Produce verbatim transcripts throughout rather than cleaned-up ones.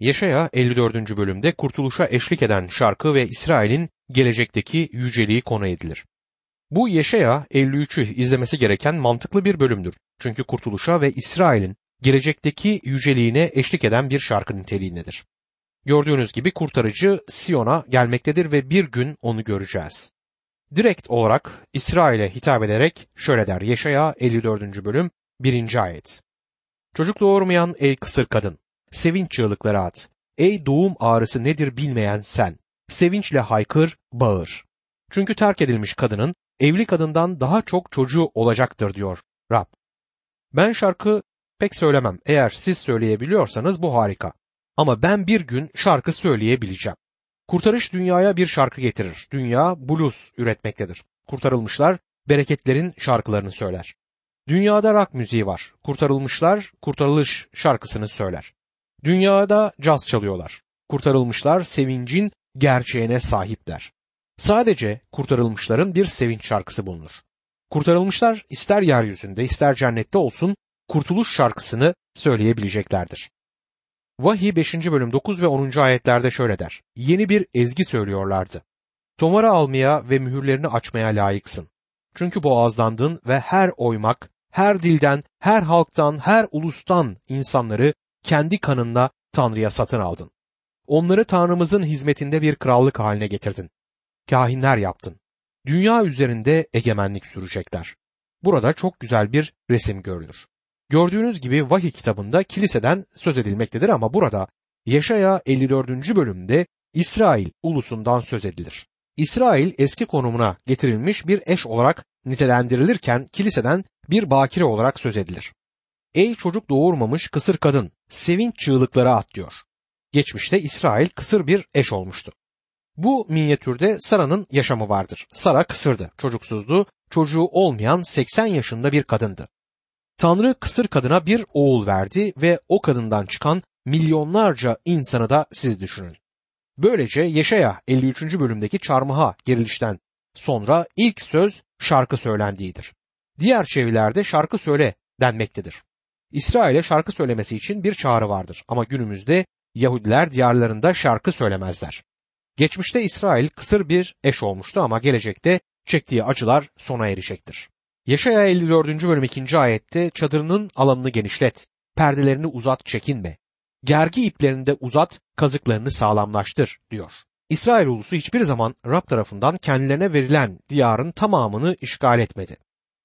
Yeşaya elli dördüncü bölümde kurtuluşa eşlik eden şarkı ve İsrail'in gelecekteki yüceliği konu edilir. Bu Yeşaya elli üçü izlemesi gereken mantıklı bir bölümdür. Çünkü kurtuluşa ve İsrail'in gelecekteki yüceliğine eşlik eden bir şarkı niteliğindedir. Gördüğünüz gibi kurtarıcı Siyon'a gelmektedir ve bir gün onu göreceğiz. Direkt olarak İsrail'e hitap ederek şöyle der Yeşaya elli dördüncü bölüm birinci ayet. Çocuk doğurmayan ey kısır kadın, sevinç çığlıkları at. Ey doğum ağrısı nedir bilmeyen sen, sevinçle haykır, bağır. Çünkü terk edilmiş kadının evli kadından daha çok çocuğu olacaktır diyor Rab. Ben şarkı pek söylemem. Eğer siz söyleyebiliyorsanız bu harika. Ama ben bir gün şarkı söyleyebileceğim. Kurtarış dünyaya bir şarkı getirir. Dünya blues üretmektedir. Kurtarılmışlar bereketlerin şarkılarını söyler. Dünyada rock müziği var. Kurtarılmışlar kurtarılış şarkısını söyler. Dünyada caz çalıyorlar. Kurtarılmışlar sevincin gerçeğine sahipler. Sadece kurtarılmışların bir sevinç şarkısı bulunur. Kurtarılmışlar ister yeryüzünde ister cennette olsun kurtuluş şarkısını söyleyebileceklerdir. Vahiy beşinci bölüm dokuz ve onuncu ayetlerde şöyle der. Yeni bir ezgi söylüyorlardı. Tomara almaya ve mühürlerini açmaya layıksın. Çünkü boğazlandın ve her oymak, her dilden, her halktan, her ulustan insanları kendi kanınla Tanrı'ya satın aldın. Onları Tanrımızın hizmetinde bir krallık haline getirdin. Kahinler yaptın. Dünya üzerinde egemenlik sürecekler. Burada çok güzel bir resim görülür. Gördüğünüz gibi Vahiy kitabında kiliseden söz edilmektedir ama burada Yeşaya elli dördüncü bölümde İsrail ulusundan söz edilir. İsrail eski konumuna getirilmiş bir eş olarak nitelendirilirken kiliseden bir bakire olarak söz edilir. Ey çocuk doğurmamış kısır kadın, sevinç çığlıkları at diyor. Geçmişte İsrail kısır bir eş olmuştu. Bu minyatürde Sara'nın yaşamı vardır. Sara kısırdı, çocuksuzdu, çocuğu olmayan seksen yaşında bir kadındı. Tanrı kısır kadına bir oğul verdi ve o kadından çıkan milyonlarca insanı da siz düşünün. Böylece Yeşaya elli üçüncü bölümdeki çarmıha gerilişten sonra ilk söz şarkı söylendiğidir. Diğer çevirlerde şarkı söyle denmektedir. İsrail'e şarkı söylemesi için bir çağrı vardır ama günümüzde Yahudiler diyarlarında şarkı söylemezler. Geçmişte İsrail kısır bir eş olmuştu ama gelecekte çektiği acılar sona erecektir. Yeşaya elli dördüncü bölüm ikinci ayette çadırının alanını genişlet, perdelerini uzat çekinme, gergi iplerinde uzat kazıklarını sağlamlaştır diyor. İsrail ulusu hiçbir zaman Rab tarafından kendilerine verilen diyarın tamamını işgal etmedi.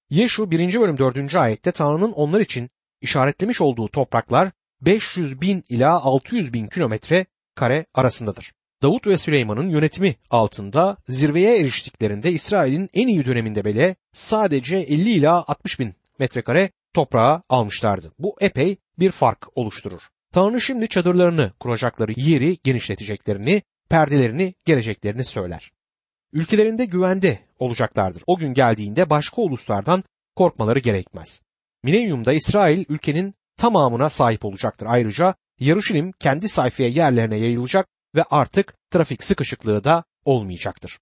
Yeşu birinci bölüm dördüncü ayette Tanrı'nın onlar için işaretlemiş olduğu topraklar beş yüz bin ila altı yüz bin kilometre kare arasındadır. Davut ve Süleyman'ın yönetimi altında zirveye eriştiklerinde İsrail'in en iyi döneminde bile sadece elli ila altmış bin metrekare toprağı almışlardı. Bu epey bir fark oluşturur. Tanrı şimdi çadırlarını kuracakları yeri genişleteceklerini, perdelerini geleceklerini söyler. Ülkelerinde güvende olacaklardır. O gün geldiğinde başka uluslardan korkmaları gerekmez. Milenyumda İsrail ülkenin tamamına sahip olacaktır. Ayrıca Yeruşalim kendi sayfaya yerlerine yayılacak ve artık trafik sıkışıklığı da olmayacaktır.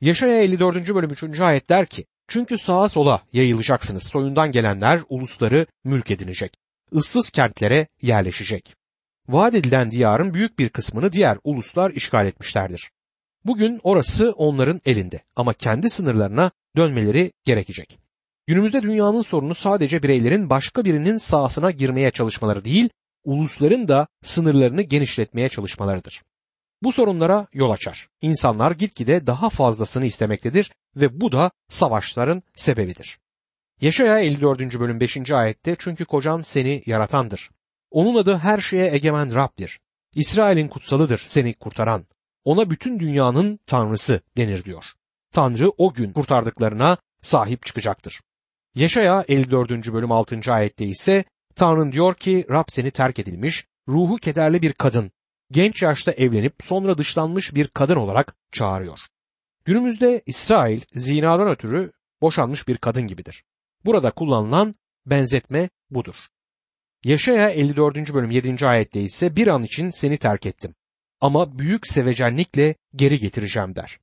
Yeşaya elli dördüncü bölüm üçüncü ayet der ki, çünkü sağa sola yayılacaksınız, soyundan gelenler ulusları mülk edinecek, ıssız kentlere yerleşecek. Vaat edilen diyarın büyük bir kısmını diğer uluslar işgal etmişlerdir. Bugün orası onların elinde ama kendi sınırlarına dönmeleri gerekecek. Günümüzde dünyanın sorunu sadece bireylerin başka birinin sahasına girmeye çalışmaları değil, ulusların da sınırlarını genişletmeye çalışmalarıdır. Bu sorunlara yol açar. İnsanlar gitgide daha fazlasını istemektedir ve bu da savaşların sebebidir. Yeşaya elli dördüncü bölüm beşinci ayette çünkü kocan seni yaratandır. Onun adı her şeye egemen Rab'dir. İsrail'in kutsalıdır seni kurtaran. Ona bütün dünyanın tanrısı denir diyor. Tanrı o gün kurtardıklarına sahip çıkacaktır. Yeşaya elli dördüncü bölüm altıncı ayette ise Tanrın diyor ki Rab seni terk edilmiş, ruhu kederli bir kadın. Genç yaşta evlenip sonra dışlanmış bir kadın olarak çağırıyor. Günümüzde İsrail zinadan ötürü boşanmış bir kadın gibidir. Burada kullanılan benzetme budur. Yeşaya elli dördüncü bölüm yedinci ayette ise bir an için seni terk ettim ama büyük sevecenlikle geri getireceğim der.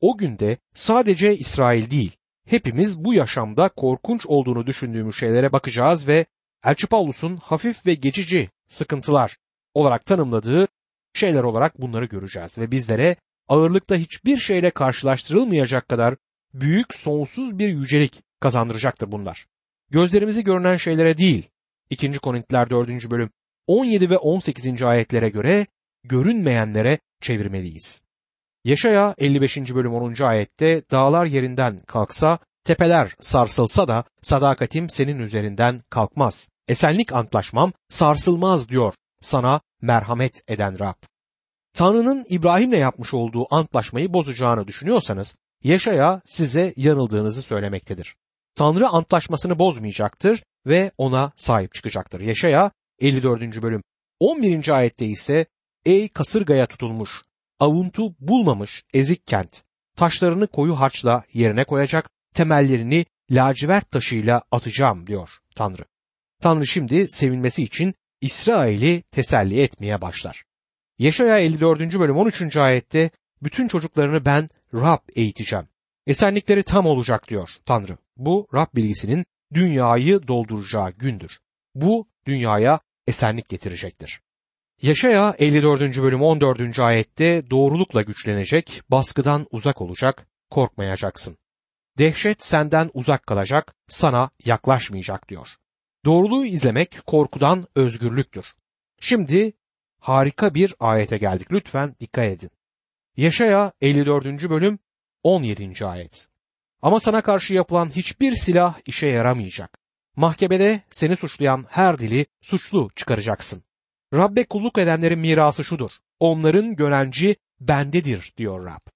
O günde sadece İsrail değil, hepimiz bu yaşamda korkunç olduğunu düşündüğümüz şeylere bakacağız ve Elçi Pavlus'un hafif ve geçici sıkıntılar olarak tanımladığı şeyler olarak bunları göreceğiz ve bizlere ağırlıkta hiçbir şeyle karşılaştırılmayacak kadar büyük sonsuz bir yücelik kazandıracaktır bunlar. Gözlerimizi görünen şeylere değil, ikinci Korintiler dördüncü bölüm on yedi ve on sekizinci ayetlere göre görünmeyenlere çevirmeliyiz. Yeşaya elli beşinci bölüm onuncu ayette dağlar yerinden kalksa, tepeler sarsılsa da sadakatim senin üzerinden kalkmaz. Esenlik antlaşmam sarsılmaz diyor sana merhamet eden Rab. Tanrı'nın İbrahim'le yapmış olduğu antlaşmayı bozacağını düşünüyorsanız Yeşaya size yanıldığınızı söylemektedir. Tanrı antlaşmasını bozmayacaktır ve ona sahip çıkacaktır. Yeşaya elli dördüncü bölüm on birinci ayette ise ey kasırgaya tutulmuş, avuntu bulmamış ezik kent, taşlarını koyu harçla yerine koyacak, temellerini lacivert taşıyla atacağım diyor Tanrı. Tanrı şimdi sevinmesi için İsrail'i teselli etmeye başlar. Yeşaya elli dördüncü bölüm on üçüncü ayette bütün çocuklarını ben Rab eğiteceğim. Esenlikleri tam olacak diyor Tanrı. Bu Rab bilgisinin dünyayı dolduracağı gündür. Bu dünyaya esenlik getirecektir. Yeşaya elli dördüncü bölüm on dördüncü ayette doğrulukla güçlenecek, baskıdan uzak olacak, korkmayacaksın. Dehşet senden uzak kalacak, sana yaklaşmayacak diyor. Doğruluğu izlemek korkudan özgürlüktür. Şimdi harika bir ayete geldik. Lütfen dikkat edin. Yeşaya elli dördüncü bölüm on yedinci ayet. Ama sana karşı yapılan hiçbir silah işe yaramayacak. Mahkemede seni suçlayan her dili suçlu çıkaracaksın. Rabbe kulluk edenlerin mirası şudur. Onların gönenci bendedir diyor Rab.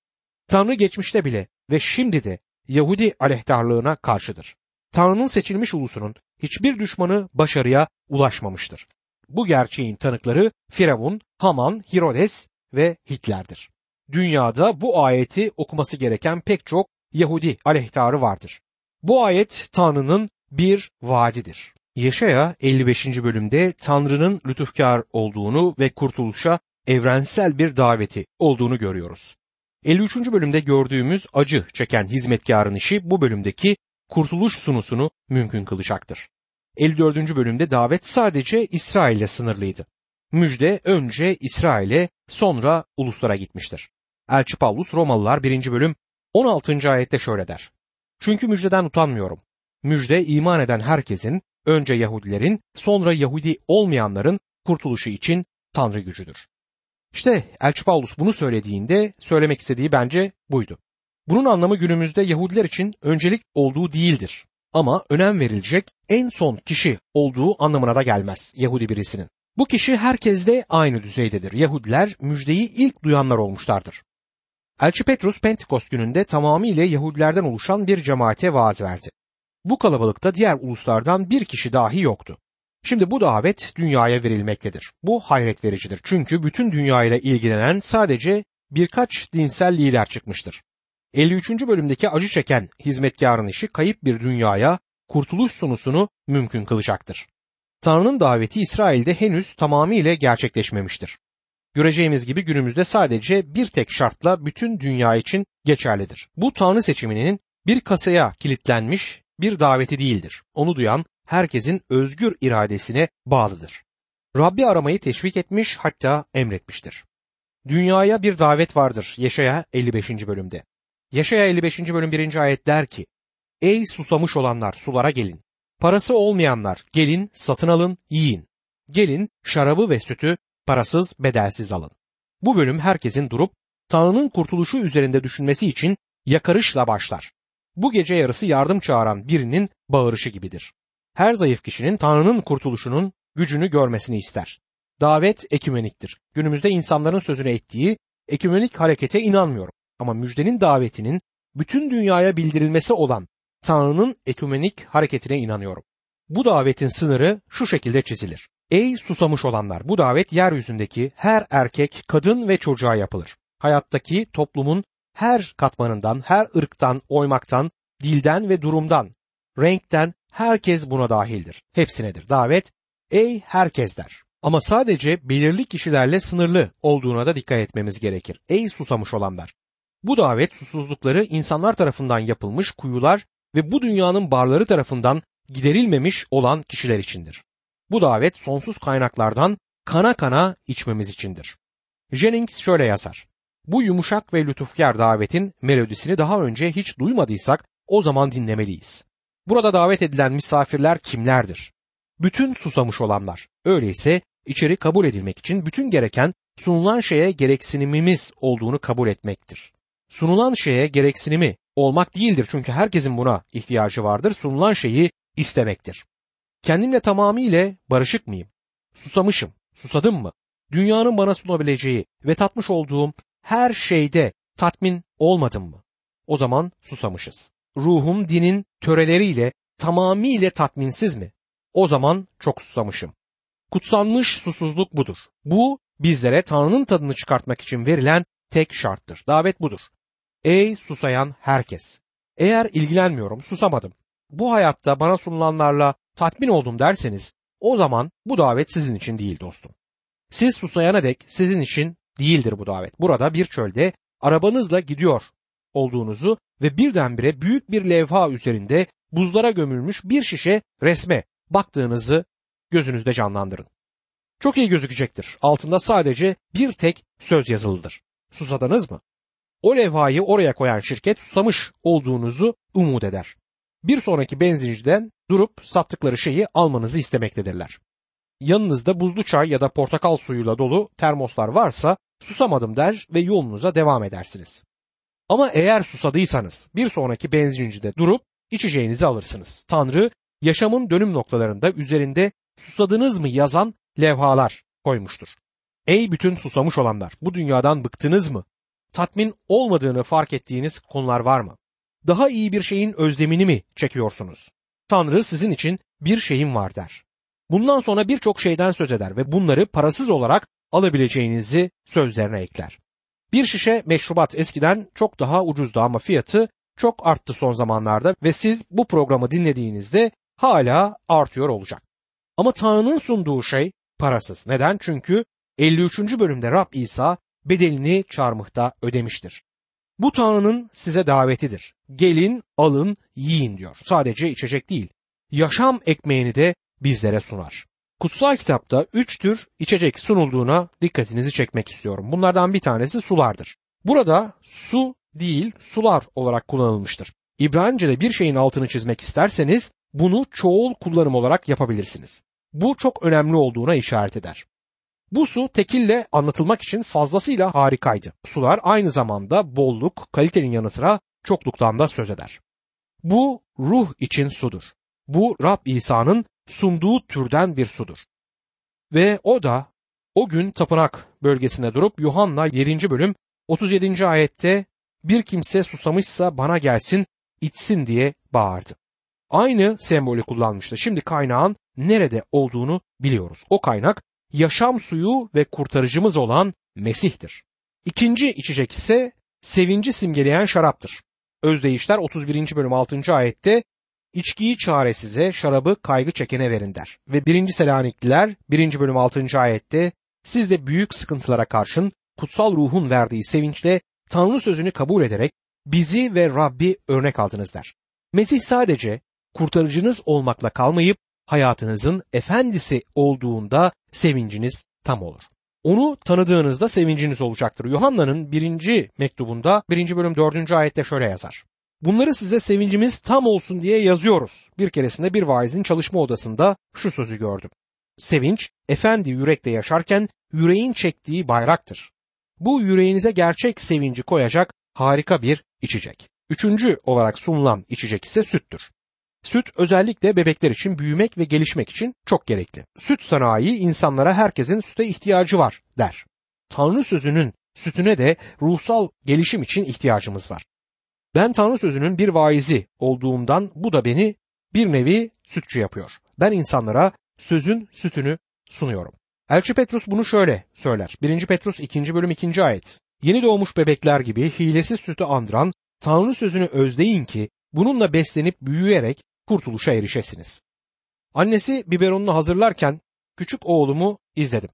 Tanrı geçmişte bile ve şimdi de Yahudi aleyhtarlığına karşıdır. Tanrı'nın seçilmiş ulusunun hiçbir düşmanı başarıya ulaşmamıştır. Bu gerçeğin tanıkları Firavun, Haman, Hirodes ve Hitler'dir. Dünyada bu ayeti okuması gereken pek çok Yahudi aleyhtarı vardır. Bu ayet Tanrı'nın bir vaadidir. Yeşaya elli beşinci bölümde Tanrı'nın lütufkar olduğunu ve kurtuluşa evrensel bir daveti olduğunu görüyoruz. elli üçüncü bölümde gördüğümüz acı çeken hizmetkarın işi bu bölümdeki kurtuluş sunusunu mümkün kılacaktır. elli dördüncü bölümde davet sadece İsrail'le sınırlıydı. Müjde önce İsrail'e sonra uluslara gitmiştir. Elçi Pavlus Romalılar birinci bölüm on altıncı ayette şöyle der. Çünkü müjdeden utanmıyorum. Müjde iman eden herkesin, önce Yahudilerin, sonra Yahudi olmayanların kurtuluşu için Tanrı gücüdür. İşte Elçi Pavlus bunu söylediğinde söylemek istediği bence buydu. Bunun anlamı günümüzde Yahudiler için öncelik olduğu değildir. Ama önem verilecek en son kişi olduğu anlamına da gelmez Yahudi birisinin. Bu kişi herkeste aynı düzeydedir. Yahudiler müjdeyi ilk duyanlar olmuşlardır. Elçi Petrus Pentekost gününde tamamıyla Yahudilerden oluşan bir cemaate vaaz verdi. Bu kalabalıkta diğer uluslardan bir kişi dahi yoktu. Şimdi bu davet dünyaya verilmektedir. Bu hayret vericidir. Çünkü bütün dünyayla ilgilenen sadece birkaç dinsel lider çıkmıştır. elli üçüncü bölümdeki acı çeken hizmetkarın işi kayıp bir dünyaya kurtuluş sunusunu mümkün kılacaktır. Tanrı'nın daveti İsrail'de henüz tamamıyla gerçekleşmemiştir. Göreceğimiz gibi günümüzde sadece bir tek şartla bütün dünya için geçerlidir. Bu Tanrı seçiminin bir kasaya kilitlenmiş bir daveti değildir. Onu duyan herkesin özgür iradesine bağlıdır. Rabbi aramayı teşvik etmiş, hatta emretmiştir. Dünyaya bir davet vardır Yeşaya elli beşinci bölümde. Yeşaya elli beşinci bölüm birinci ayet der ki, ey susamış olanlar sulara gelin, parası olmayanlar gelin satın alın yiyin, gelin şarabı ve sütü parasız bedelsiz alın. Bu bölüm herkesin durup Tanrı'nın kurtuluşu üzerinde düşünmesi için yakarışla başlar. Bu gece yarısı yardım çağıran birinin bağırışı gibidir. Her zayıf kişinin Tanrı'nın kurtuluşunun gücünü görmesini ister. Davet ekümeniktir. Günümüzde insanların sözüne ettiği ekümenik harekete inanmıyorum. Ama müjdenin davetinin bütün dünyaya bildirilmesi olan Tanrı'nın ekümenik hareketine inanıyorum. Bu davetin sınırı şu şekilde çizilir. Ey susamış olanlar, bu davet yeryüzündeki her erkek, kadın ve çocuğa yapılır. Hayattaki toplumun her katmanından, her ırktan, oymaktan, dilden ve durumdan, renkten herkes buna dahildir. Hepsinedir davet. Ey herkes der. Ama sadece belirli kişilerle sınırlı olduğuna da dikkat etmemiz gerekir. Ey susamış olanlar. Bu davet susuzlukları insanlar tarafından yapılmış kuyular ve bu dünyanın barları tarafından giderilmemiş olan kişiler içindir. Bu davet sonsuz kaynaklardan kana kana içmemiz içindir. Jennings şöyle yazar. Bu yumuşak ve lütufkar davetin melodisini daha önce hiç duymadıysak o zaman dinlemeliyiz. Burada davet edilen misafirler kimlerdir? Bütün susamış olanlar. Öyleyse içeri kabul edilmek için bütün gereken sunulan şeye gereksinimimiz olduğunu kabul etmektir. Sunulan şeye gereksinimi olmak değildir çünkü herkesin buna ihtiyacı vardır. Sunulan şeyi istemektir. Kendimle tamamıyla barışık mıyım? Susamışım, susadım mı? Dünyanın bana sunabileceği ve tatmış olduğum her şeyde tatmin olmadım mı? O zaman susamışız. Ruhum dinin töreleriyle tamamıyla tatminsiz mi? O zaman çok susamışım. Kutsanmış susuzluk budur. Bu bizlere Tanrı'nın tadını çıkartmak için verilen tek şarttır. Davet budur. Ey susayan herkes! Eğer ilgilenmiyorum, susamadım, bu hayatta bana sunulanlarla tatmin oldum derseniz o zaman bu davet sizin için değil dostum. Siz susayana dek sizin için değildir bu davet. Burada bir çölde arabanızla gidiyor olduğunuzu ve birdenbire büyük bir levha üzerinde buzlara gömülmüş bir şişe resme baktığınızı gözünüzde canlandırın. Çok iyi gözükecektir. Altında sadece bir tek söz yazılıdır. Susadınız mı? O levhayı oraya koyan şirket susamış olduğunuzu umut eder. Bir sonraki benzinciden durup sattıkları şeyi almanızı istemektedirler. Yanınızda buzlu çay ya da portakal suyuyla dolu termoslar varsa susamadım der ve yolunuza devam edersiniz. Ama eğer susadıysanız bir sonraki benzincide durup içeceğinizi alırsınız. Tanrı yaşamın dönüm noktalarında üzerinde susadınız mı yazan levhalar koymuştur. Ey bütün susamış olanlar, bu dünyadan bıktınız mı? Tatmin olmadığını fark ettiğiniz konular var mı? Daha iyi bir şeyin özlemini mi çekiyorsunuz? Tanrı sizin için bir şeyim var der. Bundan sonra birçok şeyden söz eder ve bunları parasız olarak alabileceğinizi sözlerine ekler. Bir şişe meşrubat eskiden çok daha ucuzdu ama fiyatı çok arttı son zamanlarda ve siz bu programı dinlediğinizde hala artıyor olacak. Ama Tanrı'nın sunduğu şey parasız. Neden? Çünkü elli üçüncü bölümde Rab İsa bedelini çarmıhta ödemiştir. Bu Tanrı'nın size davetidir. Gelin, alın, yiyin diyor. Sadece içecek değil, yaşam ekmeğini de bizlere sunar. Kutsal kitapta üç tür içecek sunulduğuna dikkatinizi çekmek istiyorum. Bunlardan bir tanesi sulardır. Burada su değil, sular olarak kullanılmıştır. İbranice'de bir şeyin altını çizmek isterseniz bunu çoğul kullanım olarak yapabilirsiniz. Bu çok önemli olduğuna işaret eder. Bu su tekille anlatılmak için fazlasıyla harikaydı. Sular aynı zamanda bolluk, kalitenin yanı sıra çokluktan da söz eder. Bu ruh için sudur. Bu Rab İsa'nın sunduğu türden bir sudur. Ve o da o gün tapınak bölgesinde durup Yuhanna yedinci bölüm otuz yedinci ayette bir kimse susamışsa bana gelsin, içsin diye bağırdı. Aynı sembolü kullanmıştı. Şimdi kaynağın nerede olduğunu biliyoruz. O kaynak yaşam suyu ve kurtarıcımız olan Mesih'tir. İkinci içecek ise sevinci simgeleyen şaraptır. Özdeyişler otuz birinci bölüm altıncı ayette içkiyi çaresize, şarabı kaygı çekene verin der. Ve birinci Selanikliler birinci bölüm altıncı ayette siz de büyük sıkıntılara karşın kutsal ruhun verdiği sevinçle Tanrı sözünü kabul ederek bizi ve Rabbi örnek aldınız der. Mesih sadece kurtarıcınız olmakla kalmayıp hayatınızın efendisi olduğunda sevinciniz tam olur. Onu tanıdığınızda sevinciniz olacaktır. Yuhanna'nın birinci mektubunda birinci bölüm dördüncü ayette şöyle yazar. Bunları size sevincimiz tam olsun diye yazıyoruz. Bir keresinde bir vaizin çalışma odasında şu sözü gördüm. Sevinç, efendi yürekte yaşarken yüreğin çektiği bayraktır. Bu yüreğinize gerçek sevinci koyacak harika bir içecek. Üçüncü olarak sunulan içecek ise süttür. Süt özellikle bebekler için büyümek ve gelişmek için çok gerekli. Süt sanayi insanlara herkesin süte ihtiyacı var der. Tanrı sözünün sütüne de ruhsal gelişim için ihtiyacımız var. Ben Tanrı sözünün bir vaizi olduğumdan bu da beni bir nevi sütçü yapıyor. Ben insanlara sözün sütünü sunuyorum. Elçi Petrus bunu şöyle söyler. birinci Petrus ikinci bölüm ikinci ayet. Yeni doğmuş bebekler gibi hilesiz sütü andıran Tanrı sözünü özleyin ki bununla beslenip büyüyerek kurtuluşa erişesiniz. Annesi biberonunu hazırlarken küçük oğlumu izledim.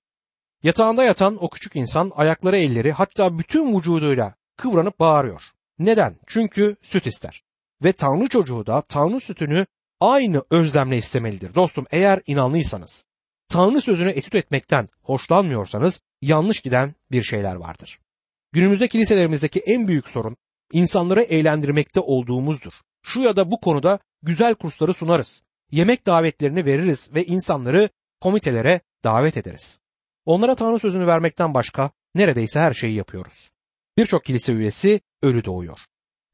Yatağında yatan o küçük insan ayakları, elleri, hatta bütün vücuduyla kıvranıp bağırıyor. Neden? Çünkü süt ister. Ve Tanrı çocuğu da Tanrı sütünü aynı özlemle istemelidir. Dostum, eğer inanlıysanız Tanrı sözünü etüt etmekten hoşlanmıyorsanız yanlış giden bir şeyler vardır. Günümüzde kiliselerimizdeki en büyük sorun insanları eğlendirmekte olduğumuzdur. Şu ya da bu konuda güzel kursları sunarız, yemek davetlerini veririz ve insanları komitelere davet ederiz. Onlara Tanrı sözünü vermekten başka neredeyse her şeyi yapıyoruz. Birçok kilise üyesi ölü doğuyor.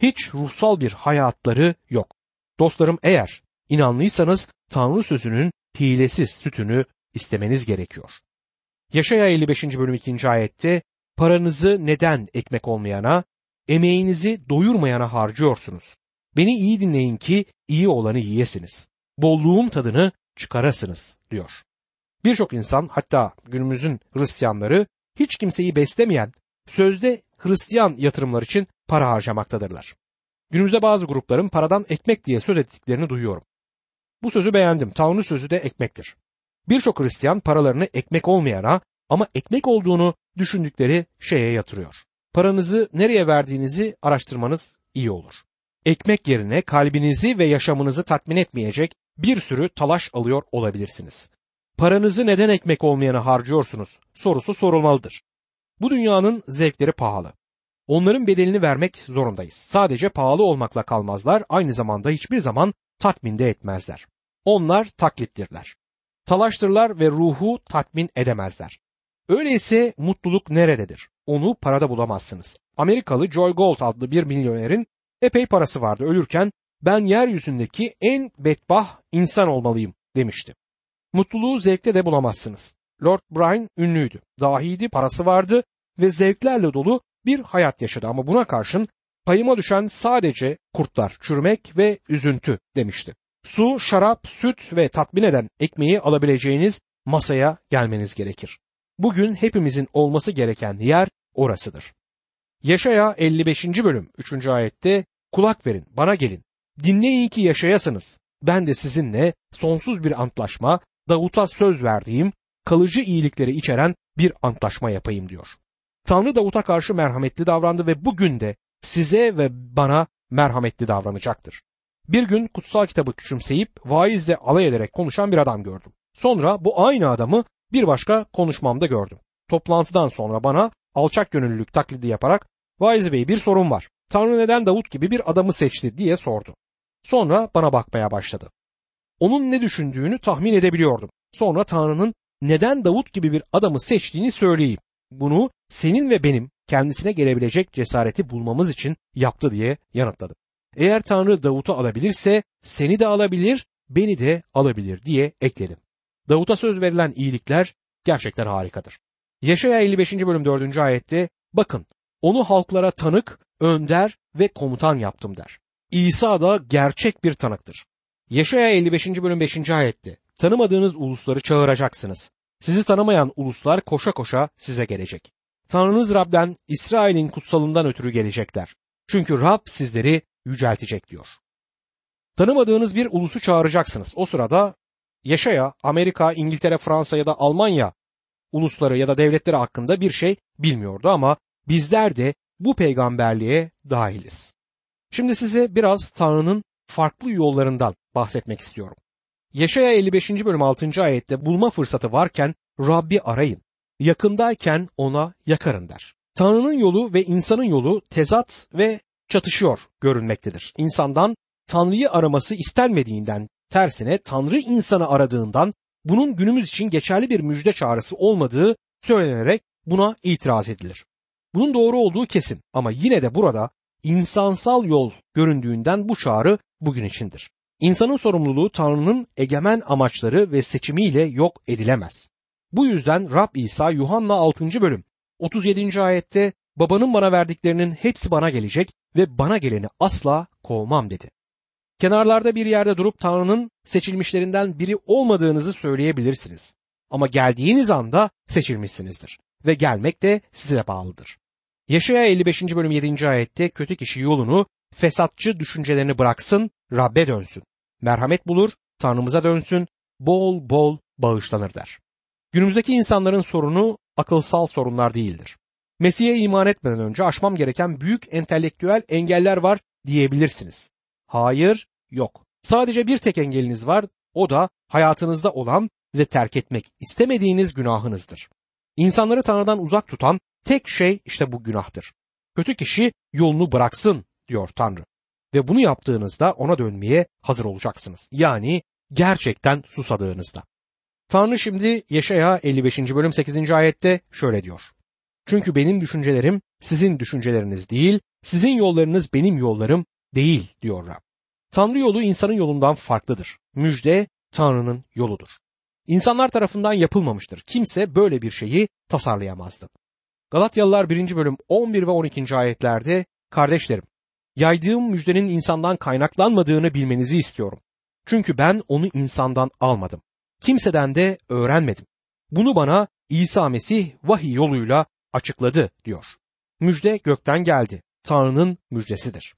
Hiç ruhsal bir hayatları yok. Dostlarım, eğer inanlıysanız Tanrı sözünün hilesiz sütünü istemeniz gerekiyor. Yeşaya elli beşinci bölüm ikinci ayette paranızı neden ekmek olmayana, emeğinizi doyurmayana harcıyorsunuz? Beni iyi dinleyin ki iyi olanı yiyesiniz. Bolluğun tadını çıkarasınız diyor. Birçok insan, hatta günümüzün Hristiyanları, hiç kimseyi beslemeyen, sözde Hristiyan yatırımlar için para harcamaktadırlar. Günümüzde bazı grupların paradan ekmek diye söz ettiklerini duyuyorum. Bu sözü beğendim. Tanrı sözü de ekmektir. Birçok Hristiyan paralarını ekmek olmayana ama ekmek olduğunu düşündükleri şeye yatırıyor. Paranızı nereye verdiğinizi araştırmanız iyi olur. Ekmek yerine kalbinizi ve yaşamınızı tatmin etmeyecek bir sürü talaş alıyor olabilirsiniz. Paranızı neden ekmek olmayana harcıyorsunuz sorusu sorulmalıdır. Bu dünyanın zevkleri pahalı. Onların bedelini vermek zorundayız. Sadece pahalı olmakla kalmazlar, aynı zamanda hiçbir zaman tatmin de etmezler. Onlar taklittirler. Talaştırlar ve ruhu tatmin edemezler. Öyleyse mutluluk nerededir? Onu parada bulamazsınız. Amerikalı Joy Gould adlı bir milyonerin epey parası vardı. Ölürken ben yeryüzündeki en bedbah insan olmalıyım demişti. Mutluluğu zevkte de bulamazsınız. Lord Byron ünlüydü. Dahiydi, parası vardı ve zevklerle dolu bir hayat yaşadı ama buna karşın payıma düşen sadece kurtlar, çürümek ve üzüntü demişti. Su, şarap, süt ve tatmin eden ekmeği alabileceğiniz masaya gelmeniz gerekir. Bugün hepimizin olması gereken yer orasıdır. Yeşaya elli beşinci bölüm üçüncü ayette kulak verin, bana gelin, dinleyin ki yaşayasınız. Ben de sizinle sonsuz bir antlaşma, Davut'a söz verdiğim kalıcı iyilikleri içeren bir antlaşma yapayım diyor. Tanrı Davut'a karşı merhametli davrandı ve bugün de size ve bana merhametli davranacaktır. Bir gün kutsal kitabı küçümseyip vaizle alay ederek konuşan bir adam gördüm. Sonra bu aynı adamı bir başka konuşmamda gördüm. Toplantıdan sonra bana alçak gönüllülük taklidi yaparak "Vaiz Bey, bir sorun var. Tanrı neden Davut gibi bir adamı seçti?" diye sordu. Sonra bana bakmaya başladı. Onun ne düşündüğünü tahmin edebiliyordum. Sonra Tanrı'nın neden Davut gibi bir adamı seçtiğini söyleyeyim. Bunu senin ve benim kendisine gelebilecek cesareti bulmamız için yaptı diye yanıtladım. Eğer Tanrı Davut'u alabilirse seni de alabilir, beni de alabilir diye ekledim. Davut'a söz verilen iyilikler gerçekten harikadır. Yeşaya elli beşinci bölüm dördüncü ayette bakın onu halklara tanık, önder ve komutan yaptım der. İsa da gerçek bir tanıktır. Yeşaya elli beşinci bölüm beşinci ayette tanımadığınız ulusları çağıracaksınız. Sizi tanımayan uluslar koşa koşa size gelecek. Tanrınız Rab'den, İsrail'in kutsalından ötürü gelecekler. Çünkü Rab sizleri yüceltecek diyor. Tanımadığınız bir ulusu çağıracaksınız. O sırada Yeşaya, Amerika, İngiltere, Fransa ya da Almanya ulusları ya da devletleri hakkında bir şey bilmiyordu ama bizler de bu peygamberliğe dahiliz. Şimdi size biraz Tanrı'nın farklı yollarından bahsetmek istiyorum. Yeşaya elli beşinci bölüm altıncı ayette bulma fırsatı varken Rabbi arayın, yakındayken ona yakarın der. Tanrı'nın yolu ve insanın yolu tezat ve çatışıyor görünmektedir. İnsandan Tanrı'yı araması istenmediğinden, tersine Tanrı insanı aradığından bunun günümüz için geçerli bir müjde çağrısı olmadığı söylenerek buna itiraz edilir. Bunun doğru olduğu kesin ama yine de burada insansal yol göründüğünden bu çağrı bugün içindir. İnsanın sorumluluğu Tanrı'nın egemen amaçları ve seçimiyle yok edilemez. Bu yüzden Rab İsa Yuhanna altıncı bölüm otuz yedinci ayette babanın bana verdiklerinin hepsi bana gelecek ve bana geleni asla kovmam dedi. Kenarlarda bir yerde durup Tanrı'nın seçilmişlerinden biri olmadığınızı söyleyebilirsiniz. Ama geldiğiniz anda seçilmişsinizdir ve gelmek de size bağlıdır. Yeşaya elli beşinci bölüm yedinci ayette kötü kişi yolunu, fesatçı düşüncelerini bıraksın, Rab'be dönsün. Merhamet bulur, Tanrımıza dönsün, bol bol bağışlanır der. Günümüzdeki insanların sorunu akılsal sorunlar değildir. Mesih'e iman etmeden önce aşmam gereken büyük entelektüel engeller var diyebilirsiniz. Hayır, yok. Sadece bir tek engeliniz var, o da hayatınızda olan ve terk etmek istemediğiniz günahınızdır. İnsanları Tanrı'dan uzak tutan tek şey işte bu günahtır. Kötü kişi yolunu bıraksın diyor Tanrı. Ve bunu yaptığınızda ona dönmeye hazır olacaksınız. Yani gerçekten susadığınızda. Tanrı şimdi Yeşaya elli beşinci bölüm sekizinci ayette şöyle diyor. Çünkü benim düşüncelerim sizin düşünceleriniz değil, sizin yollarınız benim yollarım değil diyor Rab. Tanrı yolu insanın yolundan farklıdır. Müjde Tanrı'nın yoludur. İnsanlar tarafından yapılmamıştır. Kimse böyle bir şeyi tasarlayamazdı. Galatyalılar birinci bölüm on bir ve on ikinci ayetlerde kardeşlerim, yaydığım müjdenin insandan kaynaklanmadığını bilmenizi istiyorum. Çünkü ben onu insandan almadım. Kimseden de öğrenmedim. Bunu bana İsa Mesih vahiy yoluyla açıkladı diyor. Müjde gökten geldi. Tanrı'nın müjdesidir.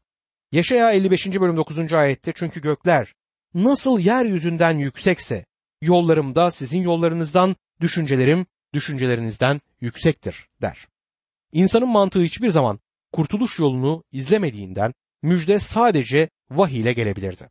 Yeşaya elli beşinci bölüm dokuzuncu ayette çünkü gökler nasıl yeryüzünden yüksekse yollarım da sizin yollarınızdan, düşüncelerim düşüncelerinizden yüksektir der. İnsanın mantığı hiçbir zaman kurtuluş yolunu izlemediğinden müjde sadece vahiy ile gelebilirdi.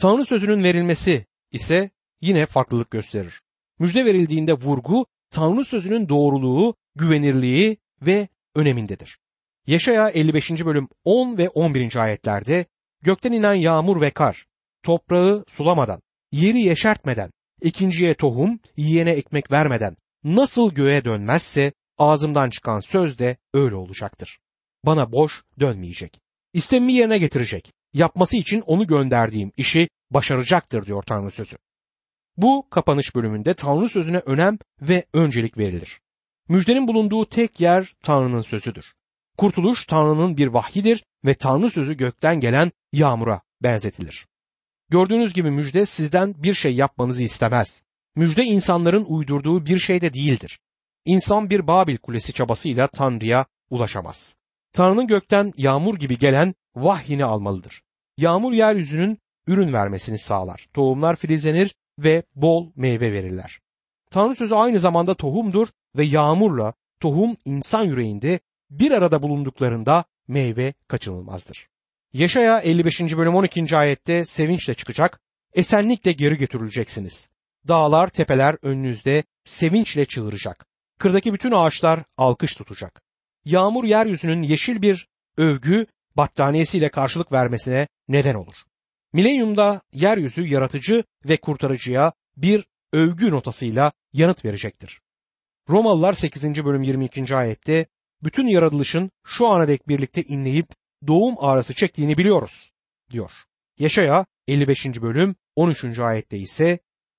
Tanrı sözünün verilmesi ise yine farklılık gösterir. Müjde verildiğinde vurgu Tanrı sözünün doğruluğu, güvenirliği ve önemindedir. Yeşaya elli beşinci bölüm on ve on birinci ayetlerde gökten inen yağmur ve kar, toprağı sulamadan, yeri yeşertmeden, ikinciye tohum, yiyene ekmek vermeden nasıl göğe dönmezse ağzımdan çıkan söz de öyle olacaktır. Bana boş dönmeyecek. İstemimi yerine getirecek. Yapması için onu gönderdiğim işi başaracaktır diyor Tanrı sözü. Bu kapanış bölümünde Tanrı sözüne önem ve öncelik verilir. Müjdenin bulunduğu tek yer Tanrı'nın sözüdür. Kurtuluş Tanrı'nın bir vahyidir ve Tanrı sözü gökten gelen yağmura benzetilir. Gördüğünüz gibi müjde sizden bir şey yapmanızı istemez. Müjde insanların uydurduğu bir şey de değildir. İnsan bir Babil Kulesi çabasıyla Tanrı'ya ulaşamaz. Tanrı'nın gökten yağmur gibi gelen vahyini almalıdır. Yağmur yeryüzünün ürün vermesini sağlar. Tohumlar filizlenir ve bol meyve verirler. Tanrı sözü aynı zamanda tohumdur ve yağmurla tohum insan yüreğinde bir arada bulunduklarında meyve kaçınılmazdır. Yeşaya elli beşinci bölüm on ikinci ayette sevinçle çıkacak, esenlikle geri götürüleceksiniz. Dağlar, tepeler önünüzde sevinçle çığıracak. Kırdaki bütün ağaçlar alkış tutacak. Yağmur yeryüzünün yeşil bir övgü battaniyesiyle karşılık vermesine neden olur. Milenyumda yeryüzü yaratıcı ve kurtarıcıya bir övgü notasıyla yanıt verecektir. Romalılar sekizinci bölüm yirmi ikinci ayette bütün yaratılışın şu ana dek birlikte inleyip doğum ağrısı çektiğini biliyoruz diyor. Yeşaya elli beşinci bölüm on üçüncü ayette ise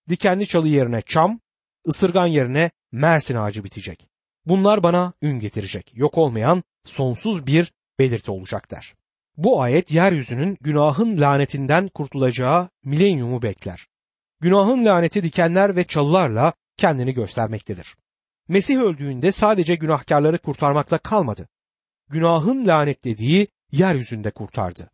dikenli çalı yerine çam, ısırgan yerine mersin ağacı bitecek. Bunlar bana ün getirecek, yok olmayan sonsuz bir belirti olacak der. Bu ayet yeryüzünün günahın lanetinden kurtulacağı milenyumu bekler. Günahın laneti dikenler ve çalılarla kendini göstermektedir. Mesih öldüğünde sadece günahkarları kurtarmakla kalmadı. Günahın lanetlediği yeryüzünde kurtardı.